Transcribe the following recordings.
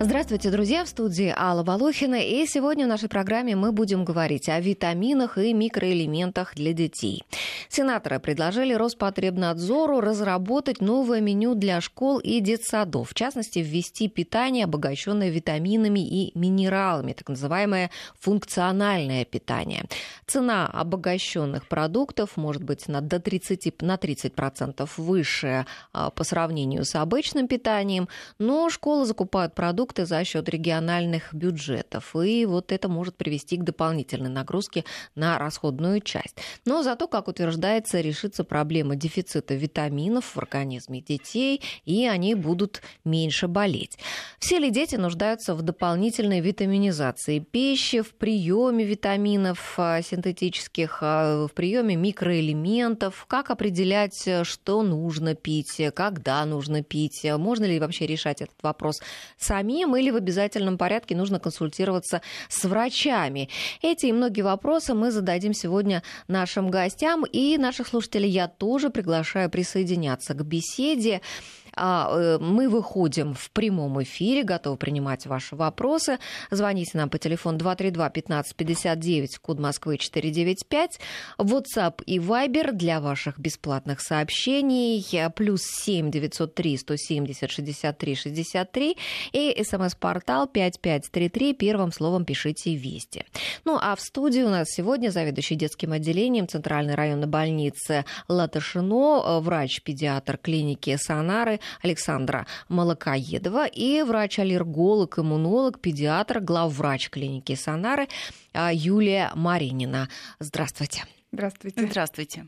Здравствуйте, друзья! В студии Алла Волохина. И сегодня в нашей программе мы будем говорить о витаминах и микроэлементах для детей. Сенаторы предложили Роспотребнадзору разработать новое меню для школ и детсадов. В частности, ввести питание, обогащенное витаминами и минералами, так называемое функциональное питание. Цена обогащенных продуктов может быть на 30% выше по сравнению с обычным питанием, но школы закупают продукты за счет региональных бюджетов. И вот это может привести к дополнительной нагрузке на расходную часть. Но зато, как утверждается, решится проблема дефицита витаминов в организме детей, и они будут меньше болеть. Все ли дети нуждаются в дополнительной витаминизации пищи, в приеме витаминов синтетических, в приеме микроэлементов? Как определять, что нужно пить, когда нужно пить? Можно ли вообще решать этот вопрос самим? Или в обязательном порядке нужно консультироваться с врачами? Эти и многие вопросы мы зададим сегодня нашим гостям, и наших слушателей я тоже приглашаю присоединяться к беседе. Мы выходим в прямом эфире, готовы принимать ваши вопросы. Звоните нам по телефону 232-1559, код Москвы 495, WhatsApp и Viber для ваших бесплатных сообщений, плюс 7-903-170-63-63 и смс-портал 5533, первым словом пишите «Вести». Ну а в студии у нас сегодня заведующий детским отделением Центральной районной больницы Латошино, врач-педиатр клиники Сонары Александра Малокоедова и врач-аллерголог, иммунолог, педиатр, главврач клиники Сонары Юлия Маринина. Здравствуйте. Здравствуйте. Здравствуйте.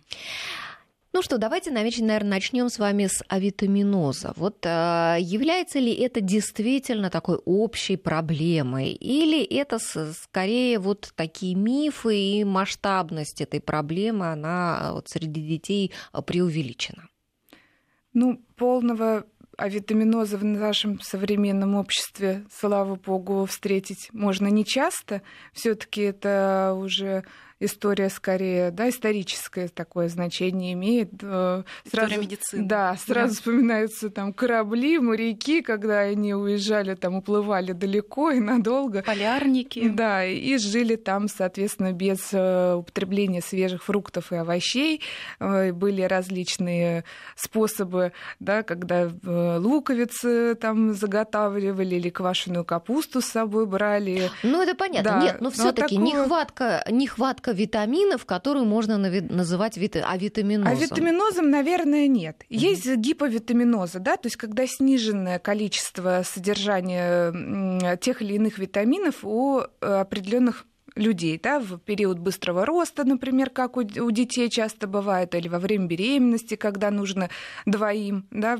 Ну что, давайте, наверное, начнем с вами с авитаминоза. Вот является ли это действительно такой общей проблемой? Или это скорее вот такие мифы, и масштабность этой проблемы, она вот среди детей преувеличена? Ну, полного авитаминоза в нашем современном обществе, слава богу, встретить можно нечасто. Все-таки это уже история скорее, да, историческое такое значение имеет. История медицины. Да, сразу вспоминаются там корабли, моряки, когда они уезжали, там уплывали далеко и надолго. Полярники. Да, и жили там, соответственно, без употребления свежих фруктов и овощей. Были различные способы, да, когда луковицы там заготавливали или квашеную капусту с собой брали. Ну, это понятно. Да. Нет, но всё-таки такого... нехватка витаминов, которые можно называть авитаминозом. Авитаминозом, наверное, нет. Есть гиповитаминоза, да, то есть когда сниженное количество содержания тех или иных витаминов у определенных людей, да, в период быстрого роста, например, как у детей часто бывает, или во время беременности, когда нужно двоим, да,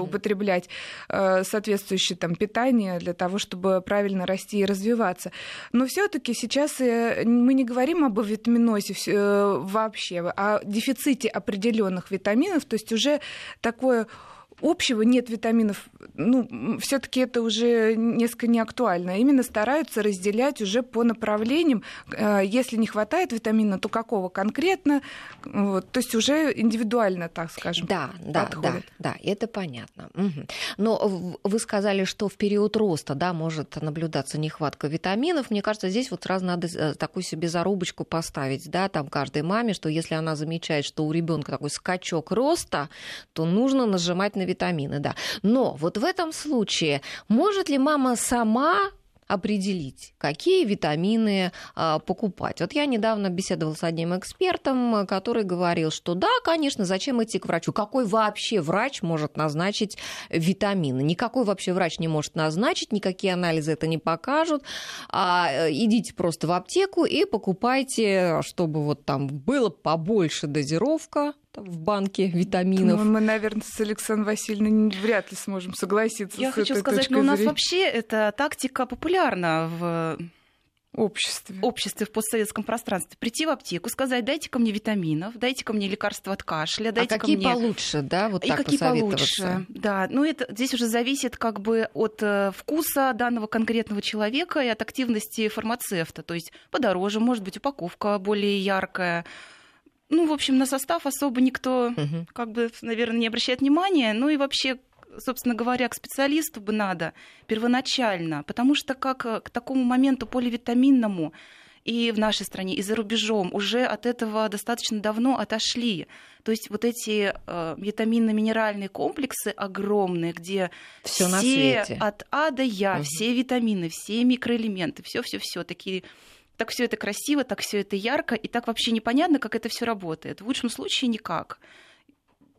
употреблять соответствующее там питание для того, чтобы правильно расти и развиваться. Но все-таки сейчас мы не говорим об авитаминозе вообще, о дефиците определенных витаминов, то есть уже такое... общего нет витаминов, ну, все-таки это уже несколько неактуально. Именно стараются разделять уже по направлениям. Если не хватает витамина, то какого конкретно? Вот, то есть уже индивидуально, так скажем, подходит. Да, это понятно. Угу. Но вы сказали, что в период роста, да, может наблюдаться нехватка витаминов. Мне кажется, здесь вот сразу надо такую себе зарубочку поставить, да, там каждой маме, что если она замечает, что у ребенка такой скачок роста, то нужно нажимать на витамины, да. Но вот в этом случае может ли мама сама определить, какие витамины покупать? Вот я недавно беседовала с одним экспертом, который говорил, что да, конечно, зачем идти к врачу? Какой вообще врач может назначить витамины? Никакой вообще врач не может назначить, никакие анализы это не покажут. Идите просто в аптеку и покупайте, чтобы вот там было побольше дозировка в банке витаминов. Мы, наверное, с Александром Васильевым вряд ли сможем согласиться с этой точкой зрения. Я хочу сказать, но у нас вообще эта тактика популярна в обществе, в постсоветском пространстве. Прийти в аптеку, сказать, дайте ко мне витаминов, дайте ко мне лекарства от кашля, дайте ко мне... получше, да, вот так посоветоваться. И какие получше, да. Ну, это здесь уже зависит как бы от вкуса данного конкретного человека и от активности фармацевта. То есть подороже, может быть, упаковка более яркая. Ну, в общем, на состав особо никто, наверное, не обращает внимания. Ну и вообще собственно говоря, к специалисту бы надо первоначально, потому что как к такому моменту поливитаминному и в нашей стране, и за рубежом уже от этого достаточно давно отошли. То есть вот эти витаминно-минеральные комплексы огромные, где все от А до Я, угу. все витамины, все микроэлементы, все-все-все такие... Так все это красиво, так все это ярко, и так вообще непонятно, как это все работает. В лучшем случае никак.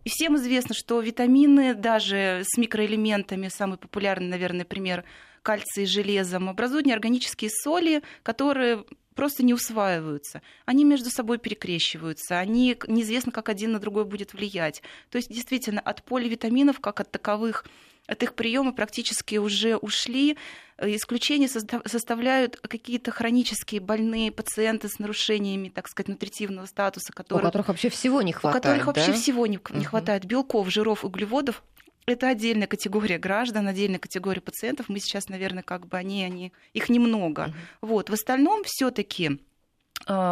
И всем известно, что витамины, даже с микроэлементами, самый популярный, наверное, пример, кальций и железом, образуют неорганические соли, которые просто не усваиваются. Они между собой перекрещиваются, они неизвестно, как один на другой будет влиять. То есть, действительно, от поливитаминов, как от таковых, от их приема практически уже ушли. Исключение составляют какие-то хронические больные пациенты с нарушениями, так сказать, нутритивного статуса. У которых вообще всего не хватает. У которых вообще всего не хватает. Белков, жиров, углеводов. Это отдельная категория граждан, отдельная категория пациентов. Мы сейчас, наверное, как бы они их немного. Вот. В остальном все-таки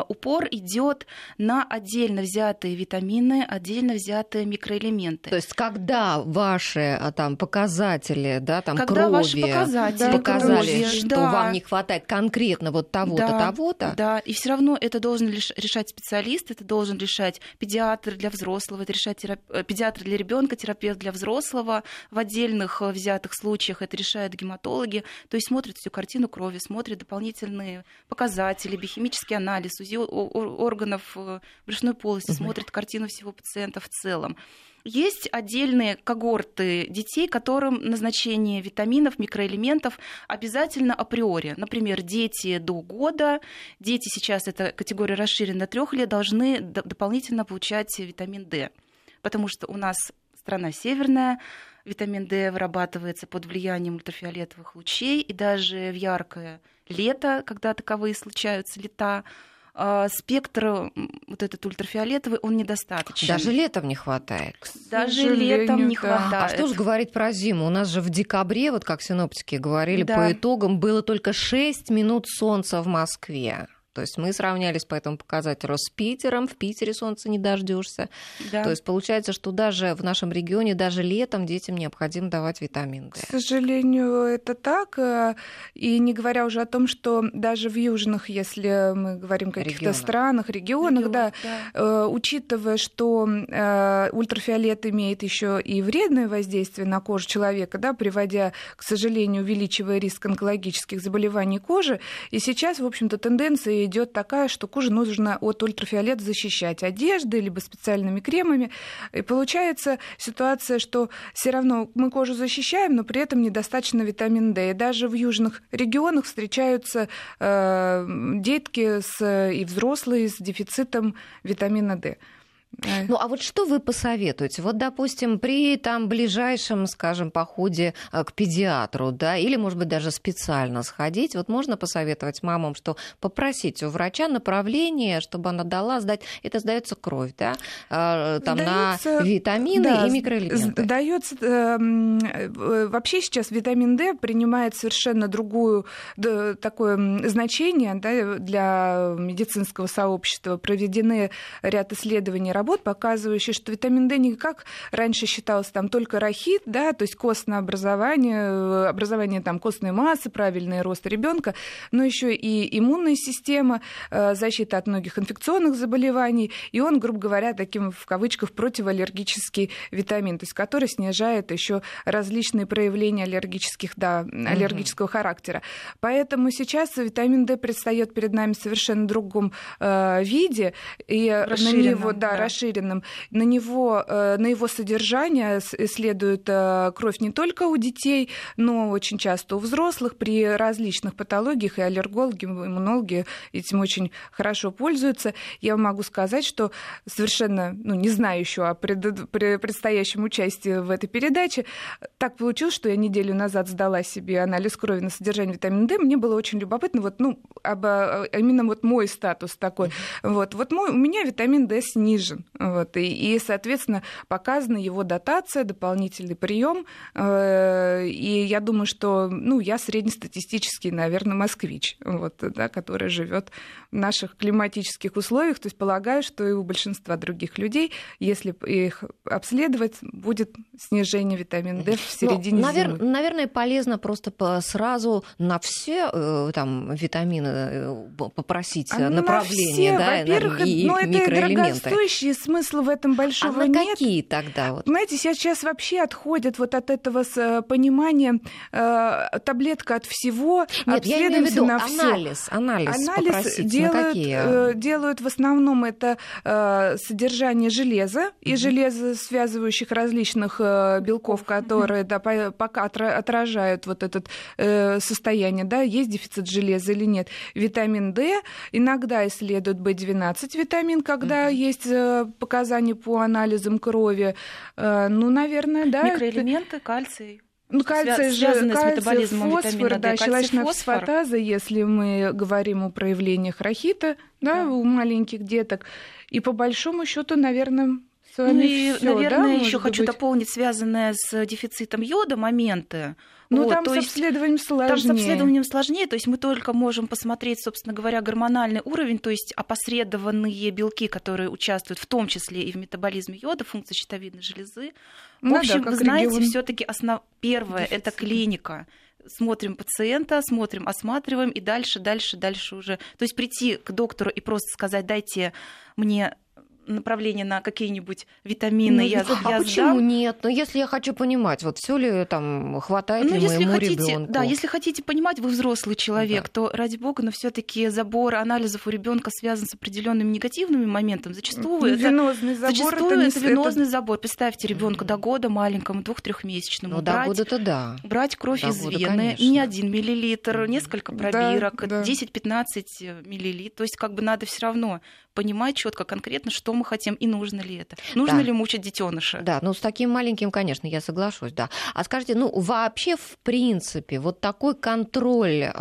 упор идет на отдельно взятые витамины, отдельно взятые микроэлементы. То есть, когда ваши там, показатели, да, там, когда крови, ваши показатели, показали, крови, что да. вам не хватает конкретно вот того-то, да, того-то. Да, и все равно это должен решать специалист, это должен решать педиатр для взрослого, это решает педиатр для ребенка, терапевт для взрослого. В отдельных взятых случаях это решают гематологи. То есть, смотрят всю картину крови, смотрят дополнительные показатели, биохимические анализы, УЗИ органов брюшной полости, смотрит картину всего пациента в целом. Есть отдельные когорты детей, которым назначение витаминов, микроэлементов обязательно априори. Например, дети до года, дети сейчас, эта категория расширена до 3 лет, должны дополнительно получать витамин D, потому что у нас страна северная, витамин D вырабатывается под влиянием ультрафиолетовых лучей, и даже в яркое лето, когда таковые случаются лета, спектр вот этот ультрафиолетовый, он недостаточен. Даже летом не хватает. Даже летом не хватает. А что же говорить про зиму? У нас же в декабре, вот как синоптики говорили, да. по итогам было только 6 минут солнца в Москве. То есть мы сравнялись по этому показателю с Питером. В Питере солнца не дождешься. Да. То есть получается, что даже в нашем регионе, даже летом детям необходимо давать витамин D. К сожалению, это так. И не говоря уже о том, что даже в южных, если мы говорим о каких-то странах, регионах, да, учитывая, что ультрафиолет имеет еще и вредное воздействие на кожу человека, да, приводя, к сожалению, увеличивая риск онкологических заболеваний кожи. И сейчас, в общем-то, тенденция идет такая, что кожу нужно от ультрафиолета защищать одеждой либо специальными кремами. И получается ситуация, что все равно мы кожу защищаем, но при этом недостаточно витамин D. И даже в южных регионах встречаются детки и взрослые с дефицитом витамина D. Ну, а вот что вы посоветуете? Вот, допустим, при там, ближайшем, скажем, походе к педиатру, да, или, может быть, даже специально сходить, вот можно посоветовать мамам, что попросить у врача направление, чтобы она дала сдать, это сдается кровь, да, там на витамины и микроэлементы. Сдается, вообще сейчас витамин D принимает совершенно такое значение, да, для медицинского сообщества. Проведены ряд исследований, работ, показывающих, что витамин D не как раньше считался там только рахит, да, то есть костное образование там костной массы, правильный рост ребенка, но еще и иммунная система, защита от многих инфекционных заболеваний, и он, грубо говоря, таким в кавычках противоаллергический витамин, то есть который снижает еще различные проявления аллергического характера. Поэтому сейчас витамин D предстает перед нами в совершенно другом виде, и расширенным. На его содержание исследует кровь не только у детей, но очень часто у взрослых при различных патологиях, и аллергологи, и иммунологи этим очень хорошо пользуются. Я могу сказать, что совершенно, не знаю еще о предстоящем участии в этой передаче, так получилось, что я неделю назад сдала себе анализ крови на содержание витамина D. Мне было очень любопытно, именно мой статус такой. У меня витамин D снижен. нужен. Вот. И, соответственно, показана его дотация, дополнительный прием. И я думаю, что я среднестатистический, наверное, москвич, который живет в наших климатических условиях. То есть полагаю, что и у большинства других людей, если их обследовать, будет снижение витамина D в середине зимы. Наверное, полезно просто сразу на все витамины попросить направление, во-первых, и микроэлементы. Дорогостоящие, смысла в этом большого нет. А на какие тогда? Знаете, сейчас вообще отходят от этого понимания таблетка от всего, обследуемся на все. Анализ делают в основном это содержание железа и железосвязывающих различных белков, которые пока отражают это состояние, есть дефицит железа или нет. Витамин D иногда исследуют B12 витамин, когда есть показания по анализам крови. Микроэлементы, кальций. Кальций связанный с метаболизмом фосфора, витамина D, щелочная фосфатаза, если мы говорим о проявлениях рахита, у маленьких деток. И по большому счету, наверное, с вами еще хочу дополнить связанное с дефицитом йода моменты. Там с обследованием сложнее, то есть мы только можем посмотреть, собственно говоря, гормональный уровень, то есть опосредованные белки, которые участвуют в том числе и в метаболизме йода, функции щитовидной железы. В общем, вы знаете, все-таки первое – это клиника. Смотрим пациента, смотрим, осматриваем и дальше уже. То есть прийти к доктору и просто сказать, дайте мне направление на какие-нибудь витамины я почему сдам. Нет? Если я хочу понимать, все ли там хватает ли моему ребенку? Да, если хотите понимать, вы взрослый человек, то ради бога, но все-таки забор анализов у ребенка связан с определенными негативными моментами. Зачастую это венозный забор. Представьте ребенка до года маленькому, 2-3-месячному. Брать кровь из вены, не 1 миллилитр, несколько пробирок, 10-15 миллилитров. То есть надо все равно понимать четко, конкретно, что мы хотим и нужно ли это. Нужно ли мучить детеныша? Да, с таким маленьким, конечно, я соглашусь, да. А скажите, вообще, в принципе, такой контроль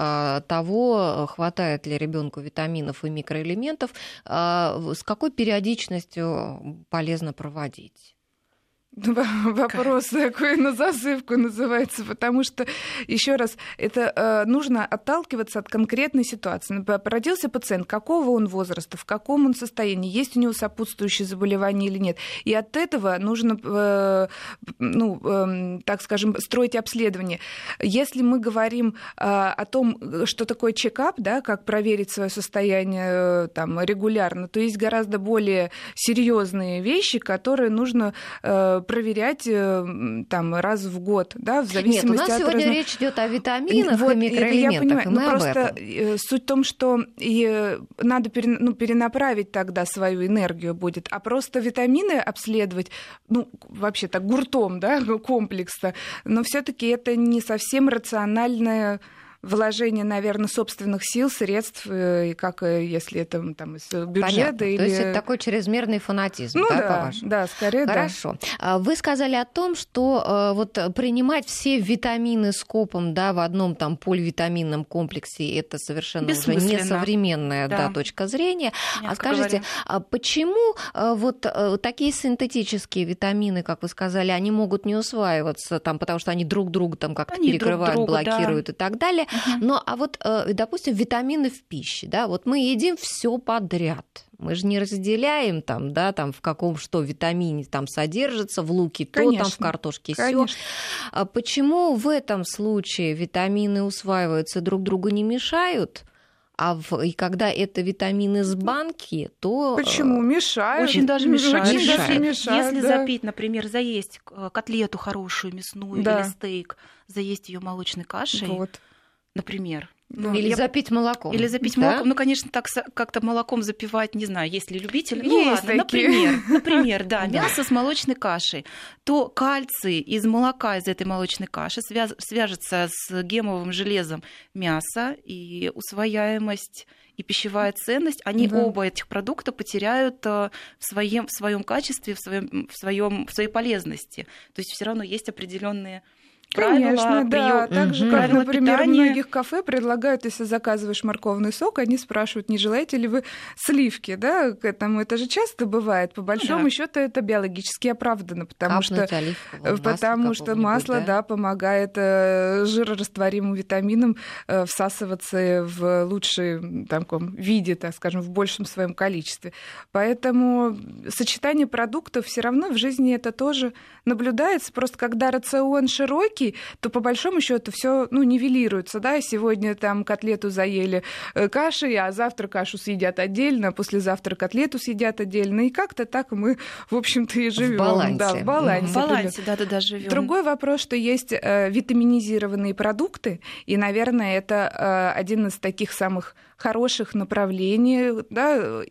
того, хватает ли ребенку витаминов и микроэлементов, с какой периодичностью полезно проводить? Вопрос такой на засыпку называется, потому что, еще раз, это нужно отталкиваться от конкретной ситуации. Родился пациент, какого он возраста, в каком он состоянии, есть у него сопутствующие заболевания или нет. И от этого нужно, строить обследование. Если мы говорим о том, что такое чекап, как проверить свое состояние регулярно, то есть гораздо более серьезные вещи, которые нужно проверять раз в год, в зависимости от... Нет, у нас сегодня речь идет о витаминах и микроэлементах, я понимаю, просто суть в том, что надо перенаправить тогда свою энергию будет, а просто витамины обследовать, вообще так гуртом, комплексно, но все-таки это не совсем рациональное вложение, наверное, собственных сил, средств, как если это из бюджета. Понятно. Или... То есть это такой чрезмерный фанатизм, по-вашему? Да, скорее, хорошо. Да. Вы сказали о том, что принимать все витамины скопом, в одном поливитаминном комплексе, это совершенно уже несовременная точка зрения. Нет, скажите, почему такие синтетические витамины, как вы сказали, они могут не усваиваться, потому что они друг друга как-то перекрывают, блокируют и так далее? Но, допустим, витамины в пище, мы едим все подряд. Мы же не разделяем в каком что витамине содержится, в луке то, в картошке сё. Почему в этом случае витамины усваиваются, друг другу не мешают? И когда это витамины с банки, то... Почему? Мешают. Очень даже мешают. Если запить, например, заесть котлету хорошую, мясную или стейк, заесть ее молочной кашей, например... Или запить молоком. Конечно, так как-то молоком запивать, не знаю, есть ли любитель. Например, мясо с молочной кашей. То кальций из молока, из этой молочной каши свяжется с гемовым железом мяса, и усвояемость, и пищевая ценность, они оба этих продукта потеряют в своем качестве, в своей полезности. То есть все равно есть определенные Конечно, да. Так же, как, например, в многих кафе предлагают, если заказываешь морковный сок, они спрашивают, не желаете ли вы сливки, да, к этому. Это же часто бывает. По большому счету это биологически оправдано, потому что масло, да, помогает жирорастворимым витаминам всасываться в лучшем таком виде, так скажем, в большем своем количестве. Поэтому сочетание продуктов все равно в жизни это тоже наблюдается. Просто когда рацион широкий, то по большому счету все нивелируется. Да? Сегодня там котлету заели кашей, а завтра кашу съедят отдельно, а послезавтра котлету съедят отдельно. И как-то так мы, в общем-то, и живем. В балансе. Да, в балансе. В балансе, да, живем. Другой вопрос, что есть витаминизированные продукты, и, наверное, это один из таких самых хороших направлений, да,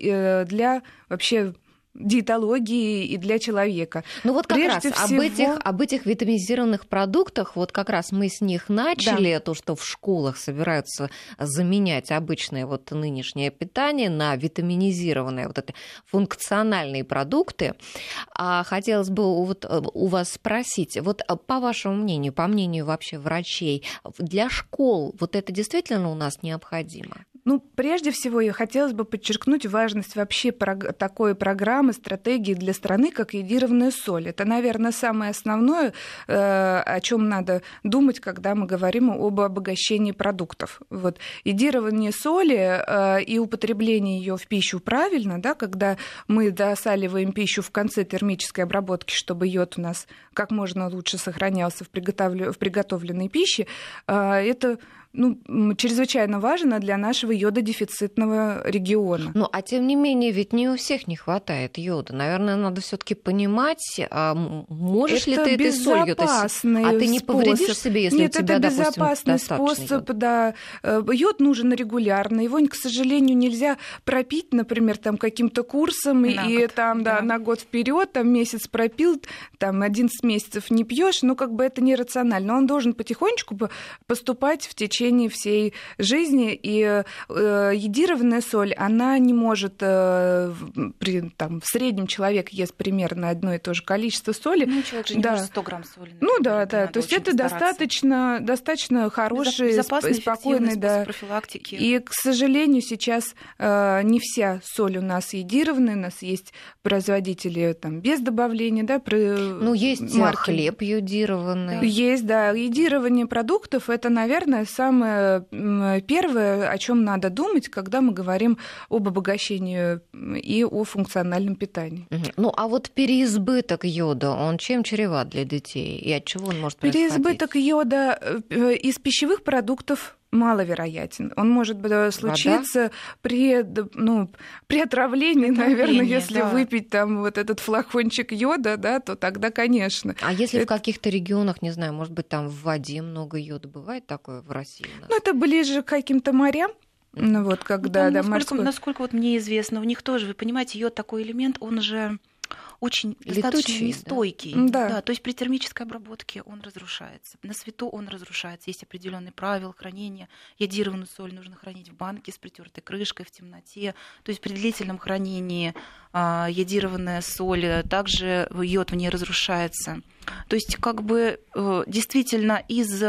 для вообще диетологии и для человека. Ну вот как прежде раз всего об этих витаминизированных продуктах, вот как раз мы с них начали, да. То, что в школах собираются заменять обычное вот нынешнее питание на витаминизированные вот эти функциональные продукты. А хотелось бы вот у вас спросить, вот по вашему мнению, по мнению вообще врачей, для школ вот это действительно у нас необходимо? Прежде всего, я хотелось бы подчеркнуть важность вообще такой программы, стратегии для страны, как йодированная соль. Это, наверное, самое основное, о чем надо думать, когда мы говорим об обогащении продуктов. Вот. Йодирование соли и употребление ее в пищу правильно, да, когда мы досаливаем пищу в конце термической обработки, чтобы йод у нас как можно лучше сохранялся в приготовленной пище, это чрезвычайно важно для нашего йододефицитного региона. А тем не менее, ведь не у всех не хватает йода. Наверное, надо все-таки понимать, можешь ли ты этой солью... Это безопасный способ. А ты не повредишь себе, если у тебя, допустим, достаточно йода? Нет, это безопасный способ, да. Йод нужен регулярно. Его, к сожалению, нельзя пропить, например, там, каким-то курсом, на год вперед, там, месяц пропил, там, 11 месяцев не пьешь, это нерационально. Он должен потихонечку поступать в течение всей жизни, и йодированная соль, она не может, в среднем человек ест примерно одно и то же количество соли. Человек же не может 100 грамм соли. Например, то есть это достаточно хороший, спокойный, да. Профилактики. И, к сожалению, сейчас не вся соль у нас йодированная, у нас есть производители там без добавления, да, есть хлеб йодированный. Да. Есть, да, йодирование продуктов, это, наверное, самое первое, о чем надо думать, когда мы говорим об обогащении и о функциональном питании. А вот переизбыток йода, он чем чреват для детей и от чего он может происходить? Переизбыток йода из пищевых продуктов маловероятен. Он может случиться при отравлении, если выпить там вот этот флакончик йода, да, то тогда, конечно. А если в каких-то регионах, не знаю, может быть, там в воде много йода, бывает такое в России? Это ближе к каким-то морям. Насколько вот мне известно, у них тоже, вы понимаете, йод такой элемент, он же очень достаточно нестойкий. Да. Да, то есть при термической обработке он разрушается. На свету он разрушается. Есть определенные правила хранения. Йодированную соль нужно хранить в банке с притертой крышкой, в темноте. То есть при длительном хранении йодированная соль, также йод в ней разрушается. То есть действительно из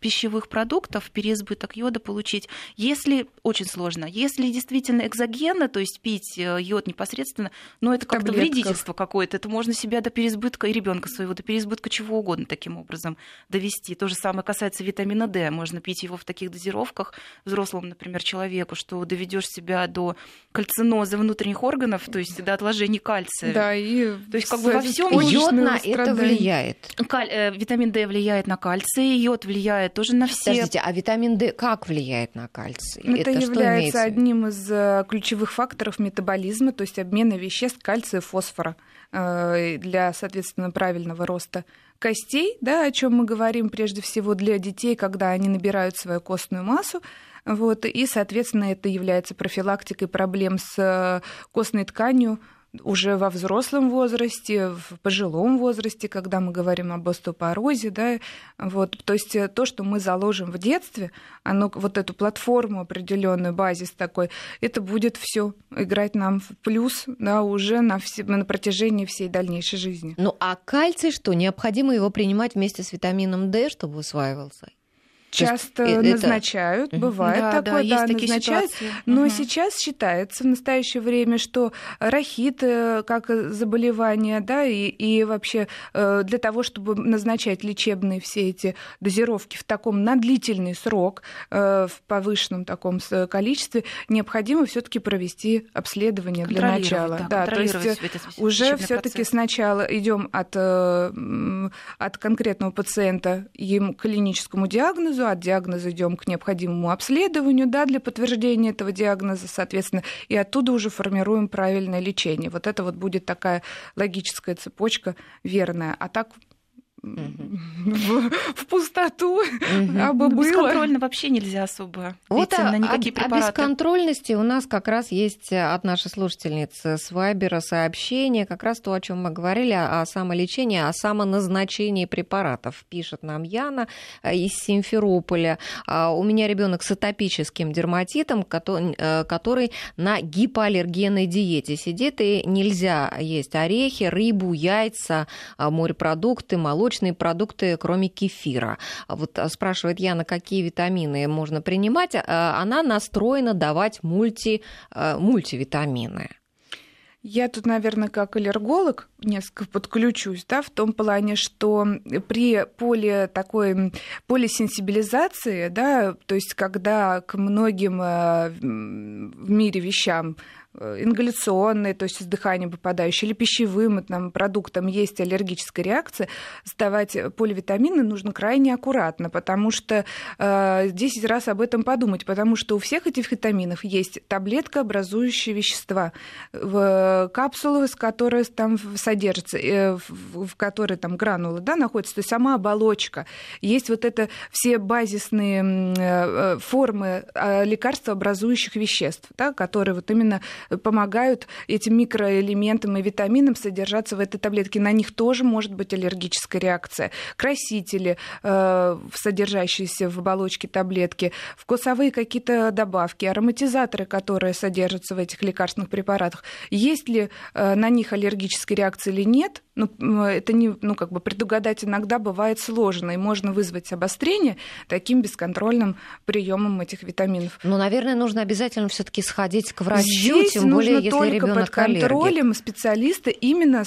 пищевых продуктов переизбыток йода получить, если очень сложно, если действительно экзогенно, то есть пить йод непосредственно, это как-то вредительство какое-то, это можно себя до переизбытка и ребенка своего, до переизбытка чего угодно таким образом довести. То же самое касается витамина D, можно пить его в таких дозировках взрослому, например, человеку, что доведешь себя до кальциноза внутренних органов, то есть до отложений кальция. Да, и то есть во всем йод на это влияет. Витамин D влияет на кальций, йод влияет тоже на все. Подождите, а витамин D как влияет на кальций? Это является одним из ключевых факторов метаболизма, то есть обмена веществ кальция и фосфора для, соответственно, правильного роста костей, да, о чем мы говорим прежде всего для детей, когда они набирают свою костную массу. И, соответственно, это является профилактикой проблем с костной тканью, уже во взрослом возрасте, в пожилом возрасте, когда мы говорим об остеопорозе, да, вот, то есть то, что мы заложим в детстве, оно, вот эту платформу определенную, базис такой, это будет все играть нам в плюс, да, уже на протяжении всей дальнейшей жизни. Ну а кальций что? Необходимо его принимать вместе с витамином D, чтобы усваивался? Часто назначают, это... бывает да, такое, да, есть да такие назначают. Ситуации. Но сейчас считается в настоящее время, что рахит как заболевание, да, и вообще для того, чтобы назначать лечебные все эти дозировки в таком на длительный срок, в повышенном таком количестве, необходимо все-таки провести обследование для начала. Да, то есть уже все-таки сначала идем от конкретного пациента им к клиническому диагнозу. От диагноза идем к необходимому обследованию, да, для подтверждения этого диагноза, соответственно, и оттуда уже формируем правильное лечение. Вот это вот будет такая логическая цепочка верная. А так в пустоту, а бы было. Бесконтрольно вообще нельзя особо идти на никакие препараты. О бесконтрольности у нас как раз есть от нашей слушательницы с Вайбера сообщение, как раз то, о чем мы говорили, о самолечении, о самоназначении препаратов. Пишет нам Яна из Симферополя. У меня ребенок с атопическим дерматитом, который на гипоаллергенной диете сидит, и нельзя есть орехи, рыбу, яйца, морепродукты, молочные продукты, кроме кефира. Вот спрашивает Яна, какие витамины можно принимать. Она настроена давать мультивитамины. Я тут, наверное, как аллерголог несколько подключусь, да, в том плане, что при полисенсибилизации, да, то есть когда к многим в мире вещам ингаляционные, то есть из дыхания попадающие, или пищевым там, продуктам есть аллергическая реакция, сдавать поливитамины нужно крайне аккуратно, потому что 10 раз об этом подумать, потому что у всех этих витаминов есть таблеткообразующие вещества, капсулы, с которой там содержатся, в которой там гранулы, да, находятся, то есть сама оболочка. Есть вот это все базисные формы лекарствообразующих веществ, да, которые вот именно помогают этим микроэлементам и витаминам содержаться в этой таблетке. На них тоже может быть аллергическая реакция. Красители, содержащиеся в оболочке таблетки, вкусовые какие-то добавки, ароматизаторы, которые содержатся в этих лекарственных препаратах. Есть ли на них аллергическая реакция или нет? Ну, это не, ну, как бы предугадать иногда бывает сложно, и можно вызвать обострение таким бесконтрольным приемом этих витаминов. Ну, наверное, нужно обязательно все-таки сходить к врачу, тем более, если ребенок аллергик. Здесь нужно только под контролем специалиста, именно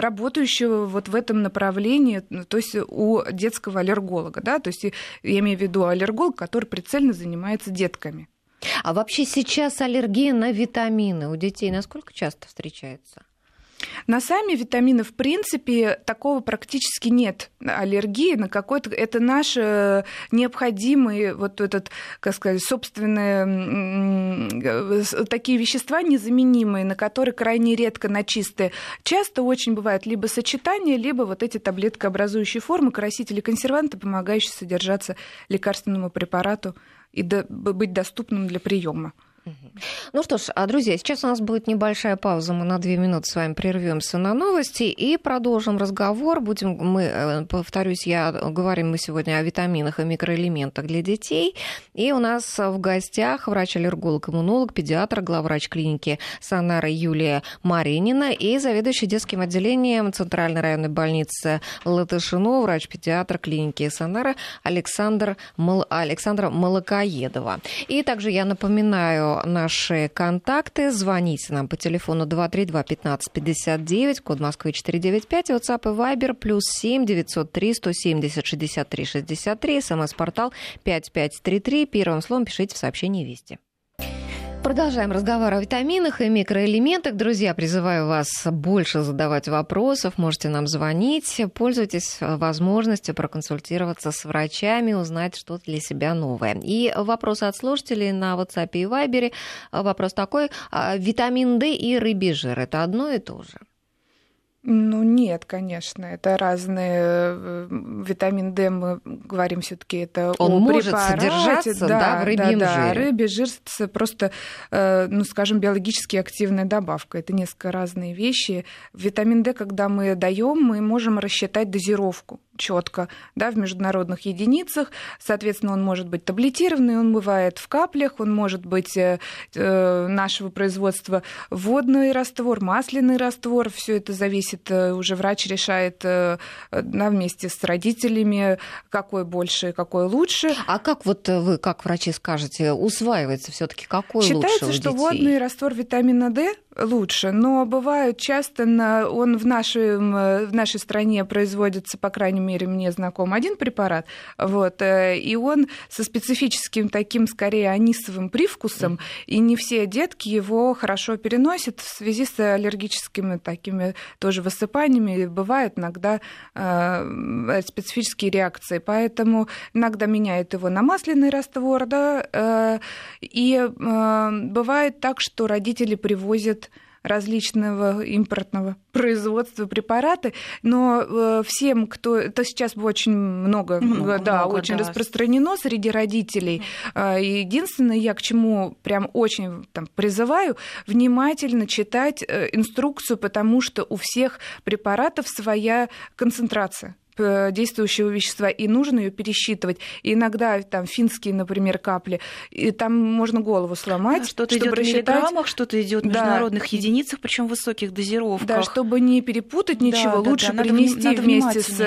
работающего вот в этом направлении, то есть у детского аллерголога, да, то есть я имею в виду аллерголог, который прицельно занимается детками. А вообще сейчас аллергия на витамины у детей насколько часто встречается? На сами витамины, в принципе, такого практически нет. Аллергии на какой-то... Это наш необходимый, вот этот, как сказать, собственные такие вещества незаменимые, на которые крайне редко начистые. Часто очень бывают либо сочетания, либо вот эти таблеткообразующие формы, красители, консерванты, помогающие содержаться лекарственному препарату и быть доступным для приема. Ну что ж, друзья, сейчас у нас будет небольшая пауза, мы на 2 минуты с вами прервемся на новости и продолжим разговор. Говорим мы сегодня о витаминах и микроэлементах для детей. И у нас в гостях врач-аллерголог-иммунолог, педиатр, главврач клиники Сонары Юлия Маринина и заведующий детским отделением Центральной районной больницы Латошино, врач-педиатр клиники Сонары Александра Малокоедова. И также я напоминаю наши контакты. Звоните нам по телефону 232-15-59, код Москвы 495, WhatsApp и Viber +7 903 170 63 63, СМС-портал 5533. Первым словом пишите в сообщении «Вести». Продолжаем разговор о витаминах и микроэлементах. Друзья, призываю вас больше задавать вопросов. Можете нам звонить. Пользуйтесь возможностью проконсультироваться с врачами, узнать что-то для себя новое. И вопросы от слушателей на WhatsApp и Viber. Вопрос такой. Витамин D и рыбий жир – это одно и то же? Ну нет, конечно, это разные. Витамин D, мы говорим все-таки, это он о препарате, может содержаться, да, в рыбьем жире. Рыбий жир – это просто, ну, скажем, биологически активная добавка. Это несколько разные вещи. Витамин D, когда мы даем, мы можем рассчитать дозировку четко, да, в международных единицах. Соответственно, он может быть таблетированный, он бывает в каплях, он может быть нашего производства водный раствор, масляный раствор. Все это зависит, уже врач решает вместе с родителями, какой больше, какой лучше. А как вот вы, как врачи, скажете, усваивается все-таки какой лучше у детей? Считается, что водный раствор витамина D лучше, но бывают часто, он в нашей стране производится, по крайней мере, мне знаком один препарат, вот, и он со специфическим таким, скорее, анисовым привкусом, и не все детки его хорошо переносят в связи с аллергическими такими тоже высыпаниями, и бывают иногда специфические реакции, поэтому иногда меняют его на масляный раствор, да, и бывает так, что родители привозят различного импортного производства препараты, но всем, кто... Это сейчас очень много, распространено среди родителей. Единственное, я к чему прям очень призываю, внимательно читать инструкцию, потому что у всех препаратов своя концентрация действующего вещества, и нужно ее пересчитывать. И иногда финские, например, капли, и там можно голову сломать. Да, что-то идет в миллиграммах, что-то идет в международных единицах, причем в высоких дозировках. Да, чтобы не перепутать ничего, лучше принести вместе с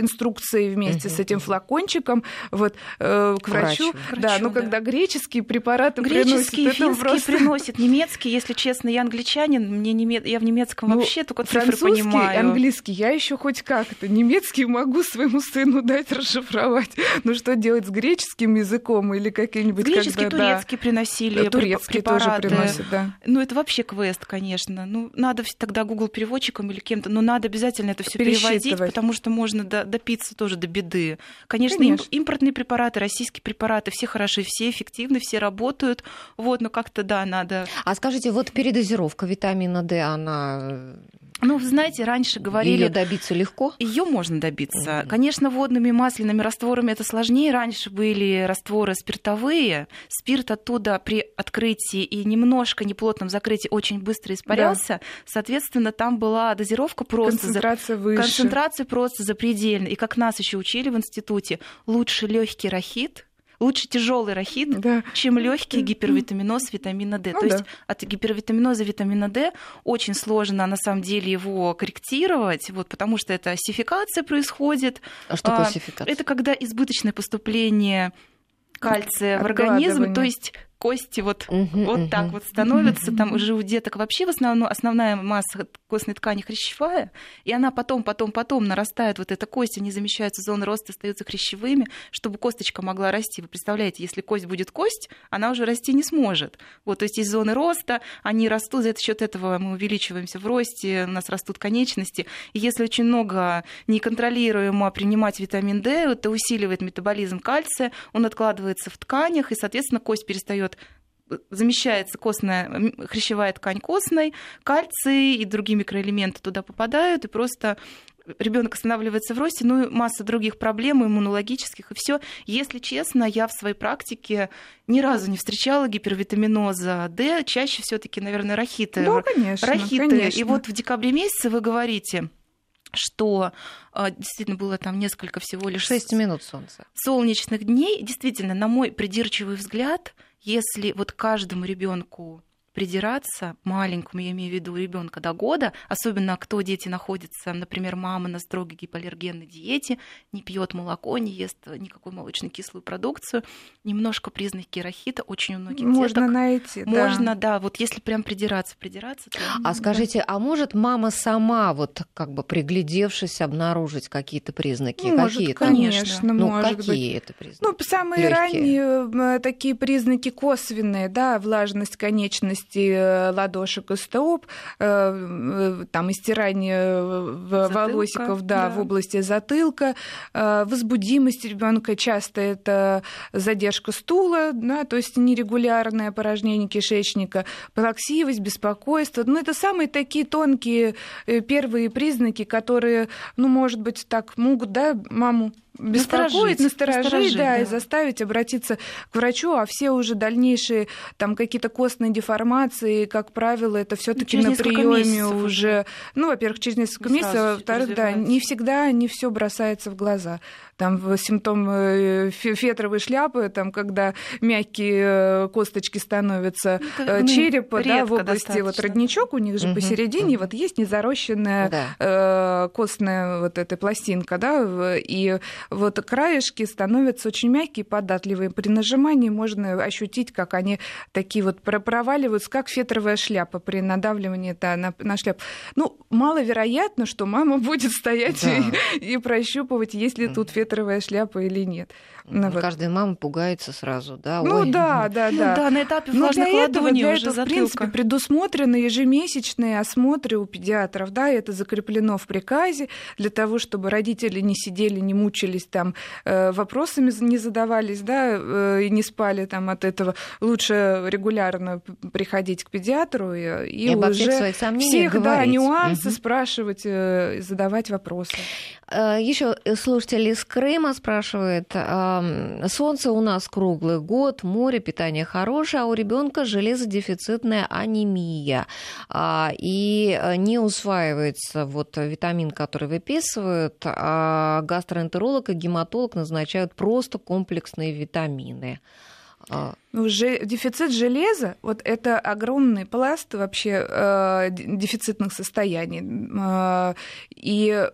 инструкцией, вместе с этим флакончиком к врачу. Да, когда греческие препараты греческие, приносят, финские просто... приносят, немецкие, если честно, я англичанин, я в немецком вообще только цифры понимаю. Французский, английский, я еще хоть как-то, немецкий могу своему сыну дать расшифровать. Но что делать с греческим языком или какие-нибудь... Греческий, турецкий приносили. Турецкий тоже приносят, да. Ну, это вообще квест, конечно. Ну, надо тогда Google переводчиком или кем-то, но надо обязательно это все переводить, потому что можно допиться тоже до беды. Конечно. Импортные препараты, российские препараты, все хороши, все эффективны, все работают. Вот, но как-то, надо... А скажите, передозировка витамина D, она... знаете, раньше говорили... Ее добиться легко? Ее можно добиться. Конечно, водными масляными растворами это сложнее. Раньше были растворы спиртовые. Спирт оттуда при открытии и немножко неплотном закрытии очень быстро испарялся. Да. Соответственно, там была дозировка просто... Концентрация выше. Концентрация просто запредельная. И как нас еще учили в институте, лучше легкий рахит... Лучше тяжелый рахит, чем легкий гипервитаминоз витамина D. То есть от гипервитаминоза витамина D очень сложно на самом деле его корректировать, потому что это осификация происходит. А что такое осификация? Это когда избыточное поступление кальция в организм, то есть кости так становятся. Там уже у деток вообще в основном основная масса костной ткани хрящевая, и она потом нарастает, эта кость, они замещаются, зоны роста остаются хрящевыми, чтобы косточка могла расти. Вы представляете, если кость будет кость, она уже расти не сможет. То есть есть зоны роста, они растут, за счет этого мы увеличиваемся в росте, у нас растут конечности. И если очень много неконтролируемо принимать витамин D, это усиливает метаболизм кальция, он откладывается в тканях, и, соответственно, кость перестает, замещается костная, хрящевая ткань костной, кальций и другие микроэлементы туда попадают, и просто ребенок останавливается в росте, масса других проблем иммунологических, и все. Если честно, я в своей практике ни разу не встречала гипервитаминоза D, чаще все-таки, наверное, рахиты. Да, конечно, конечно. И в декабре месяце вы говорите, что действительно было несколько всего лишь... 6 минут солнца. Солнечных дней. Действительно, на мой придирчивый взгляд, если каждому ребенку придираться, маленькому, я имею в виду ребенка до года, особенно кто дети находятся, например, мама на строгой гипоаллергенной диете, не пьет молоко, не ест никакую молочно-кислую продукцию, немножко признаки рахита очень у многих можно деток. Найти, можно, да. Если прям придираться. Скажите, а может мама сама приглядевшись обнаружить какие-то признаки? Может, конечно, может быть. Какие это признаки? Самые ранние такие признаки косвенные, влажность конечностей, вывести ладошек из столб, там истирание волосиков, да. в области затылка, возбудимость ребенка, часто это задержка стула, да, то есть нерегулярное опорожнение кишечника, плаксивость, беспокойство. Ну, это самые такие тонкие первые признаки, которые, ну, может быть, так могут, да, маму беспокоить, насторожить, да, и заставить обратиться к врачу, а все уже дальнейшие там какие-то костные деформации, как правило, это все-таки на приеме уже, ну, во-первых, через несколько месяцев, во-вторых, да, не всегда не все бросается в глаза. Там симптом фетровой шляпы, там, когда мягкие косточки становятся, ну, черепа, да, в области достаточно. Вот родничок у них же посередине, вот есть незарощенная костная вот эта пластинка, да, и вот краешки становятся очень мягкие, податливые. При нажимании можно ощутить, как они такие вот проваливаются, как фетровая шляпа при надавливании, да, на шляпу. Ну, маловероятно, что мама будет стоять и прощупывать, есть ли тут фетровая шляпа или нет. Ну, вот. Каждая мама пугается сразу, да? Ну, ой, да. Да, на этапе влажнокладывания уже затылка. В принципе, предусмотрены ежемесячные осмотры у педиатров, да, и это закреплено в приказе для того, чтобы родители не сидели, не мучились, там, вопросами не задавались, да, и не спали там от этого. Лучше регулярно приходить к педиатру и уже всех, да, нюансы спрашивать, задавать вопросы. Еще слушатели из Крыма спрашивает: солнце у нас круглый год, море, питание хорошее, а у ребенка железодефицитная анемия, и не усваивается вот витамин, который выписывают, а гастроэнтеролог и гематолог назначают просто комплексные витамины. Ну, дефицит железа, вот это огромный пласт вообще дефицитных состояний. И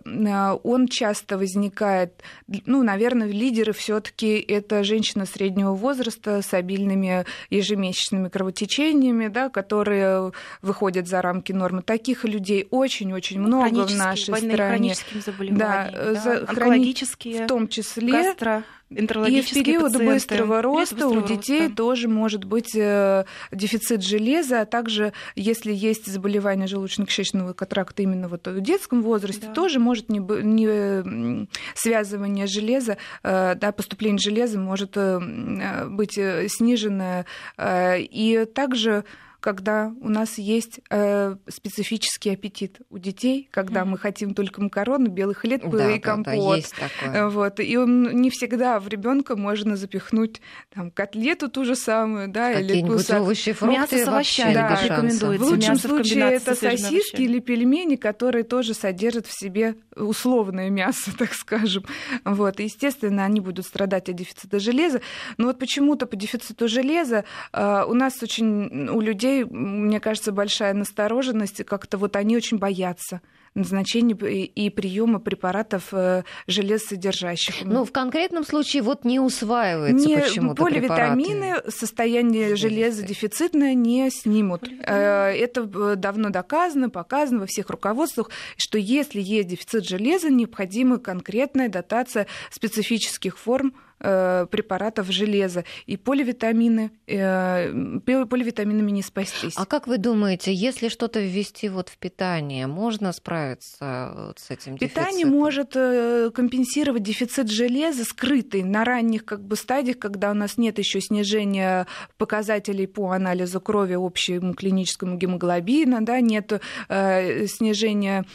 он часто возникает, ну, наверное, лидеры все-таки это женщины среднего возраста с обильными ежемесячными кровотечениями, да, которые выходят за рамки нормы. Таких людей очень-очень много в нашей стране. Хронические заболевания, да, онкологические, в том числе гастроэнтерологические. И в период быстрого роста у детей тоже может быть дефицит железа, а также, если есть заболевание желудочно-кишечного тракта именно вот в детском возрасте, тоже может не связывание железа, да, поступление железа может быть сниженное. И также, когда у нас есть специфический аппетит у детей, когда мы хотим только макароны, белый хлеб и компот. Да, вот. И он не всегда в ребенка можно запихнуть там котлету ту же самую, да, или кусок овощи, фрукты, мясо с овощами, да, рекомендуется. В лучшем случае это сосиски или пельмени, которые тоже содержат в себе условное мясо, так скажем. Вот. И, естественно, они будут страдать от дефицита железа. Но вот почему-то по дефициту железа у нас очень, у людей, мне кажется, большая настороженность, и как-то вот они очень боятся назначения и приема препаратов железосодержащих. Ну, в конкретном случае вот не усваивается почему-то препараты. Поливитамины, состояние железодефицитное не снимут. Это давно доказано, показано во всех руководствах, что если есть дефицит железа, необходима конкретная дотация специфических форм препаратов железа, и поливитаминами не спастись. А как вы думаете, если что-то ввести вот в питание, можно справиться вот с этим дефицитом? Питание может компенсировать дефицит железа, скрытый на ранних, как бы, стадиях, когда у нас нет еще снижения показателей по анализу крови, общему клиническому гемоглобина, да, нет снижения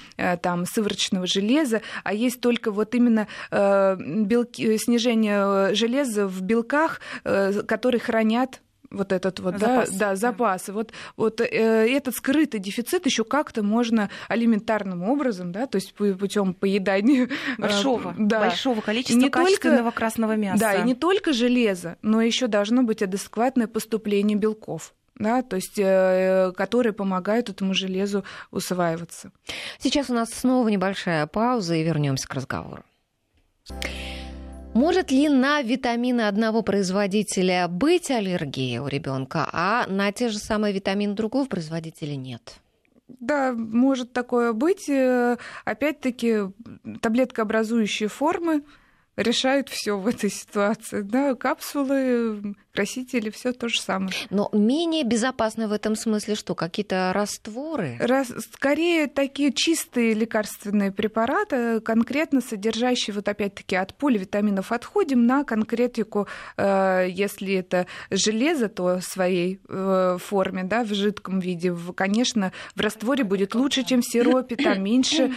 там сывороточного железа, а есть только вот именно белки, снижение железа в белках, которые хранят вот этот вот запас. Да, запас. Вот этот скрытый дефицит еще как-то можно алиментарным образом, да, то есть путем поедания большого количества качественного красного мяса. Да, и не только железа, но еще должно быть адекватное поступление белков. Да, то есть, которые помогают этому железу усваиваться. Сейчас у нас снова небольшая пауза, и вернемся к разговору. Может ли на витамины одного производителя быть аллергия у ребенка, а на те же самые витамины другого производителя нет? Да, может такое быть. Опять-таки, таблеткообразующие формы решают все в этой ситуации. Да, капсулы, красители, все то же самое. Но менее безопасно в этом смысле что? Какие-то растворы? Скорее такие чистые лекарственные препараты, конкретно содержащие, вот опять-таки, от поливитаминов отходим на конкретику, если это железо, то в своей форме, да, в жидком виде, конечно, в растворе будет лучше, чем в сиропе, там меньше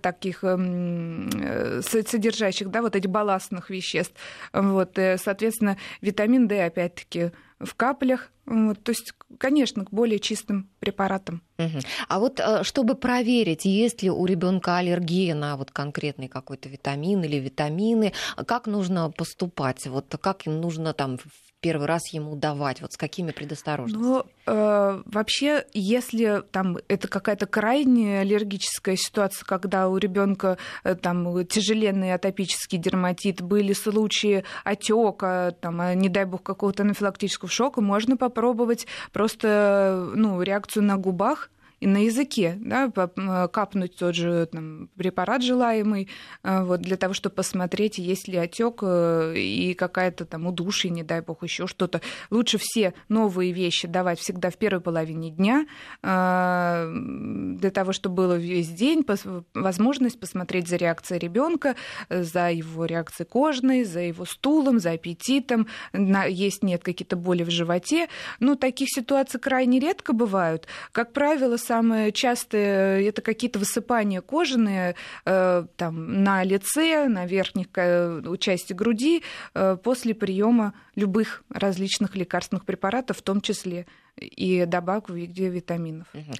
таких содержащих, да, вот этих балластных веществ. Вот, соответственно, витамин D, опять-таки, в каплях. Вот, то есть, конечно, к более чистым препаратам. Угу. А вот чтобы проверить, есть ли у ребенка аллергия на вот конкретный какой-то витамин или витамины, как нужно поступать? Вот как им нужно там первый раз ему давать, вот с какими предосторожностями? Ну, вообще, если там это какая-то крайне аллергическая ситуация, когда у ребенка там тяжеленный атопический дерматит, были случаи отека, там, не дай бог, какого-то анафилактического шока, можно попробовать просто реакцию на губах и на языке, да, капнуть тот же там препарат желаемый, вот, для того, чтобы посмотреть, есть ли отек и какая-то там удушье, не дай бог, еще что-то. Лучше все новые вещи давать всегда в первой половине дня, для того, чтобы было весь день возможность посмотреть за реакцией ребенка, за его реакцией кожной, за его стулом, за аппетитом, есть, нет, какие-то боли в животе. Ну, таких ситуаций крайне редко бывают. Как правило, самые частые это какие-то высыпания кожаные там, на лице, на верхней части груди после приема любых различных лекарственных препаратов, в том числе и добавок в виде витаминов. Угу.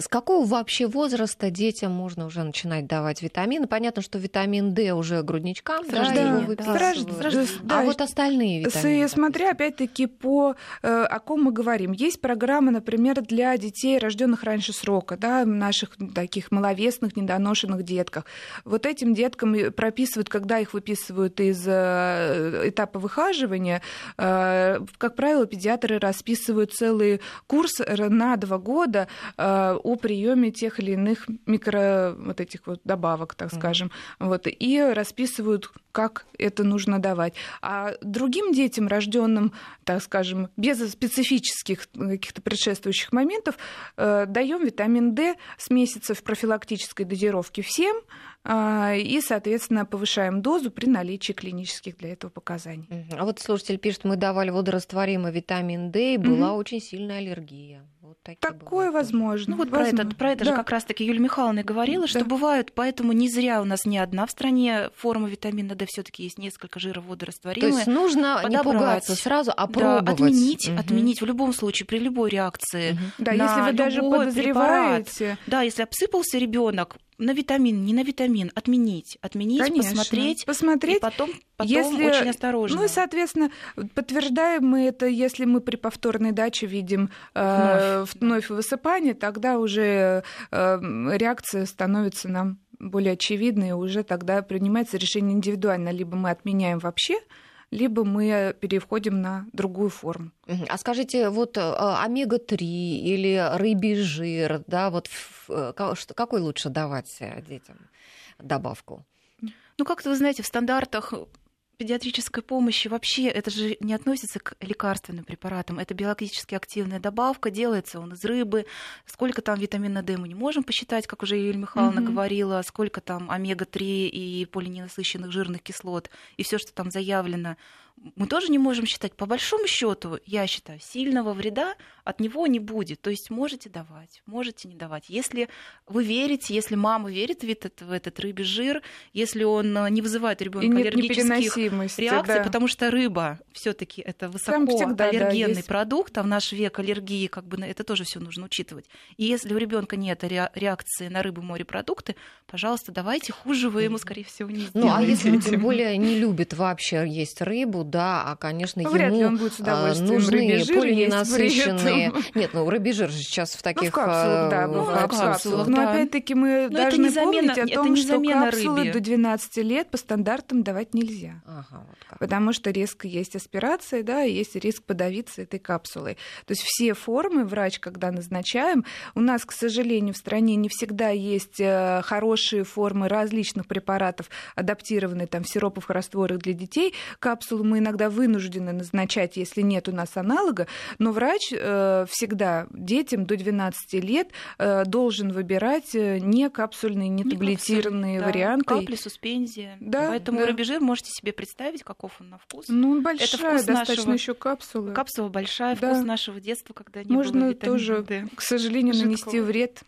С какого вообще возраста детям можно уже начинать давать витамины? Понятно, что витамин D уже грудничкам, да, вот остальные витамины. Смотря, опять-таки, по о ком мы говорим. Есть программа, например, для детей, рожденных раньше срока, да, наших таких маловесных, недоношенных детках. Вот этим деткам прописывают, когда их выписывают из этапа выхаживания, как правило, педиатры расписывают целые курс на 2 года о приеме тех или иных вот этих вот добавок, так скажем, вот, и расписывают, как это нужно давать. А другим детям, рожденным, так скажем, без специфических каких-то предшествующих моментов, даем витамин D с месяца в профилактической дозировке всем, и, соответственно, повышаем дозу при наличии клинических для этого показаний. А вот слушатель пишет, мы давали водорастворимый витамин D, и была очень сильная аллергия. Вот такое возможно. Ну вот возможно. Про это да. Же как раз-таки Юлия Михайловна говорила, да. Что бывают, поэтому не зря у нас не одна в стране форма витамина D, все-таки есть несколько жироводорастворимых. То есть нужно подобрать. Не пугаться сразу, а пробовать. Да, отменить в любом случае, при любой реакции. Да, если вы даже подозреваете. Препарат, да, если обсыпался ребенок, на витамин, не на витамин, отменить, конечно, посмотреть, и потом если, очень осторожно. Ну и, соответственно, подтверждаем мы это, если мы при повторной даче видим вновь высыпание, тогда уже реакция становится нам более очевидной, и уже тогда принимается решение индивидуально, либо мы отменяем вообще, либо мы переходим на другую форму. А скажите, вот омега-3 или рыбий жир, да, вот какой лучше давать детям добавку? Ну, как-то, вы знаете, в стандартах педиатрической помощи вообще это же не относится к лекарственным препаратам. Это биологически активная добавка, делается он из рыбы. Сколько там витамина D мы не можем посчитать, как уже Юлия Михайловна говорила, сколько там омега-3 и полиненасыщенных жирных кислот, и все, что там заявлено. Мы тоже не можем считать. По большому счету, я считаю, сильного вреда от него не будет. То есть можете давать, можете не давать. Если вы верите, если мама верит в этот рыбий жир, если он не вызывает у ребенка аллергических реакций, да. Потому что рыба все-таки это высокоаллергенный продукт, а в наш век аллергии, как бы это тоже все нужно учитывать. И если у ребенка нет реакции на рыбу, морепродукты, пожалуйста, давайте, хуже вы ему, скорее всего, не сделаете. Ну а если тем более не любит вообще есть рыбу, да, а, конечно, ему нужны полиненасыщенные. Нет, рыбий жир же сейчас в таких капсулах. Капсулах. Но опять-таки мы должны помнить о том, что капсулы до 12 лет по стандартам давать нельзя. Ага, вот потому что риск есть аспирации, да, и есть риск подавиться этой капсулой. То есть все формы врач, когда назначаем, у нас, к сожалению, в стране не всегда есть хорошие формы различных препаратов, адаптированные там в сиропах, растворах для детей. Капсулы мы иногда вынуждены назначать, если нет у нас аналога, но врач всегда детям до 12 лет должен выбирать не капсульные, не таблетированные варианты. Капли, суспензия. Да, поэтому да. Рубежи можете себе представить, каков он на вкус. Ну, он большая, это вкус достаточно нашего... еще капсула. Капсула большая, да. Вкус нашего детства, когда не можно было витамина тоже, D. К сожалению, жидкого. Нанести вред.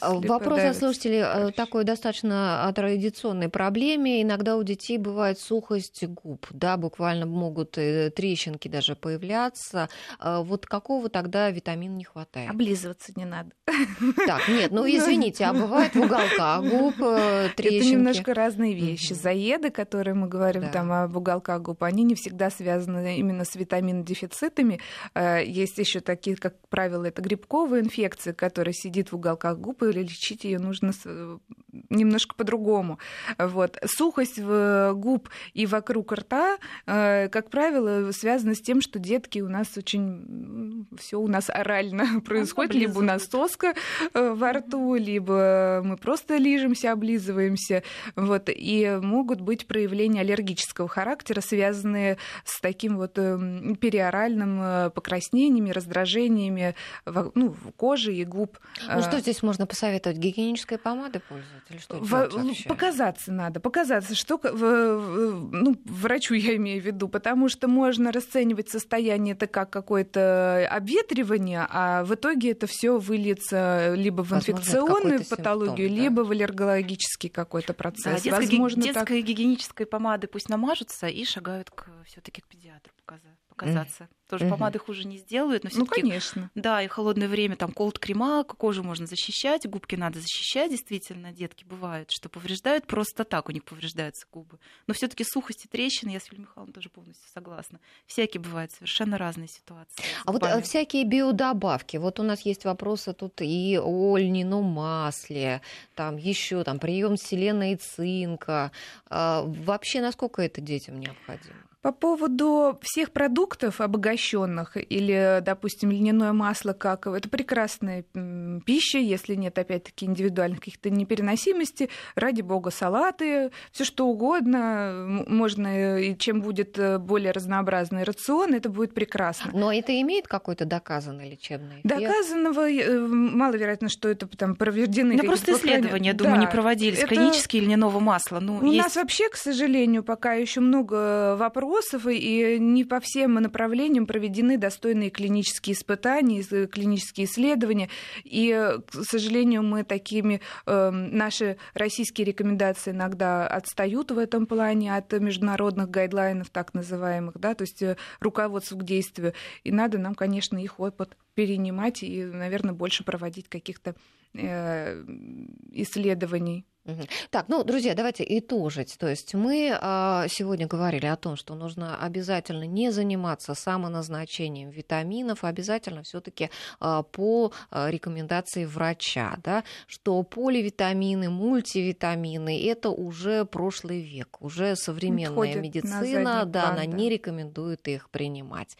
Вопрос от слушателей такой достаточно традиционной проблеме. Иногда у детей бывает сухость губ, да, буквально могут трещинки даже появляться. Вот какого тогда витамина не хватает? Облизываться не надо. Так, нет, ну извините, а бывает в уголках губ трещинки? Это немножко разные вещи. Заеды, которые мы говорим там об уголках губ, они не всегда связаны именно с витаминодефицитами. Есть еще такие, как правило, это грибковая инфекция, которая сидит в уголках губы, или лечить ее нужно немножко по-другому. Вот. Сухость губ и вокруг рта, как правило, связана с тем, что детки у нас очень... все у нас орально происходит. Либо у нас соска во рту, либо мы просто лижемся, облизываемся. Вот. И могут быть проявления аллергического характера, связанные с таким вот периоральным покраснениями, раздражениями ну, кожи и губ. Ну что здесь можно посоветовать? Гигиенической помадой пользоваться? Или что показаться надо. Показаться, что ну, врачу я имею в виду, потому что можно расценивать состояние это как какое-то обветривание, а в итоге это все выльется либо в инфекционную патологию, симптом, либо да? в аллергологический какой-то процесс. Да, детской гигиенической помады пусть намажутся и шагают все-таки к педиатру показаться. Тоже помады хуже не сделают, но всё-таки, ну, конечно. Да, и холодное время, там, колд-крема, кожу можно защищать, губки надо защищать, действительно, детки бывают, что повреждают, просто так у них повреждаются губы. Но все-таки сухость и трещины, я с Юлией Михайловной тоже полностью согласна. Всякие бывают, совершенно разные ситуации. А вот всякие биодобавки, вот у нас есть вопросы тут и о льняном масле, там еще там прием селена и цинка. Вообще, насколько это детям необходимо? По поводу всех продуктов обогащенных или, допустим, льняное масло, как это прекрасная пища, если нет, опять-таки, индивидуальных каких-то непереносимостей, ради бога, салаты, все что угодно, можно, и чем будет более разнообразный рацион, это будет прекрасно. Но это имеет какой-то доказанный лечебный эффект? Доказанного маловероятно, что это там проведены. Да просто исследования, думаю, не проводились, это... клинические льняного масла. Ну, у нас вообще, к сожалению, пока еще много вопросов, и не по всем направлениям проведены достойные клинические испытания, клинические исследования. И, к сожалению, мы такими... наши российские рекомендации иногда отстают в этом плане от международных гайдлайнов, так называемых, да, то есть руководство к действию. И надо нам, конечно, их опыт перенимать и, наверное, больше проводить каких-то исследований. Так, ну, друзья, давайте итожить. То есть мы сегодня говорили о том, что нужно обязательно не заниматься самоназначением витаминов, обязательно все-таки по рекомендации врача, да, что поливитамины, мультивитамины – это уже прошлый век, уже современная медицина, да, она не рекомендует их принимать.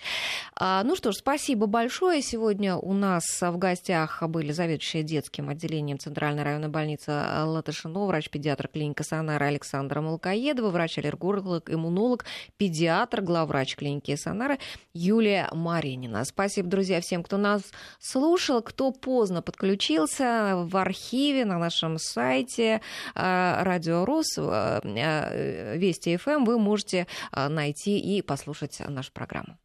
Ну что ж, спасибо большое. Сегодня у нас в гостях были заведующая детским отделением Центральной районной больницы Латошино, врач-педиатр клиники Сонары Александра Малокоедова, врач-аллерголог, иммунолог, педиатр, главврач клиники Сонары Юлия Маринина. Спасибо, друзья, всем, кто нас слушал, кто поздно подключился, в архиве на нашем сайте Радио Рос, Вести ФМ вы можете найти и послушать нашу программу.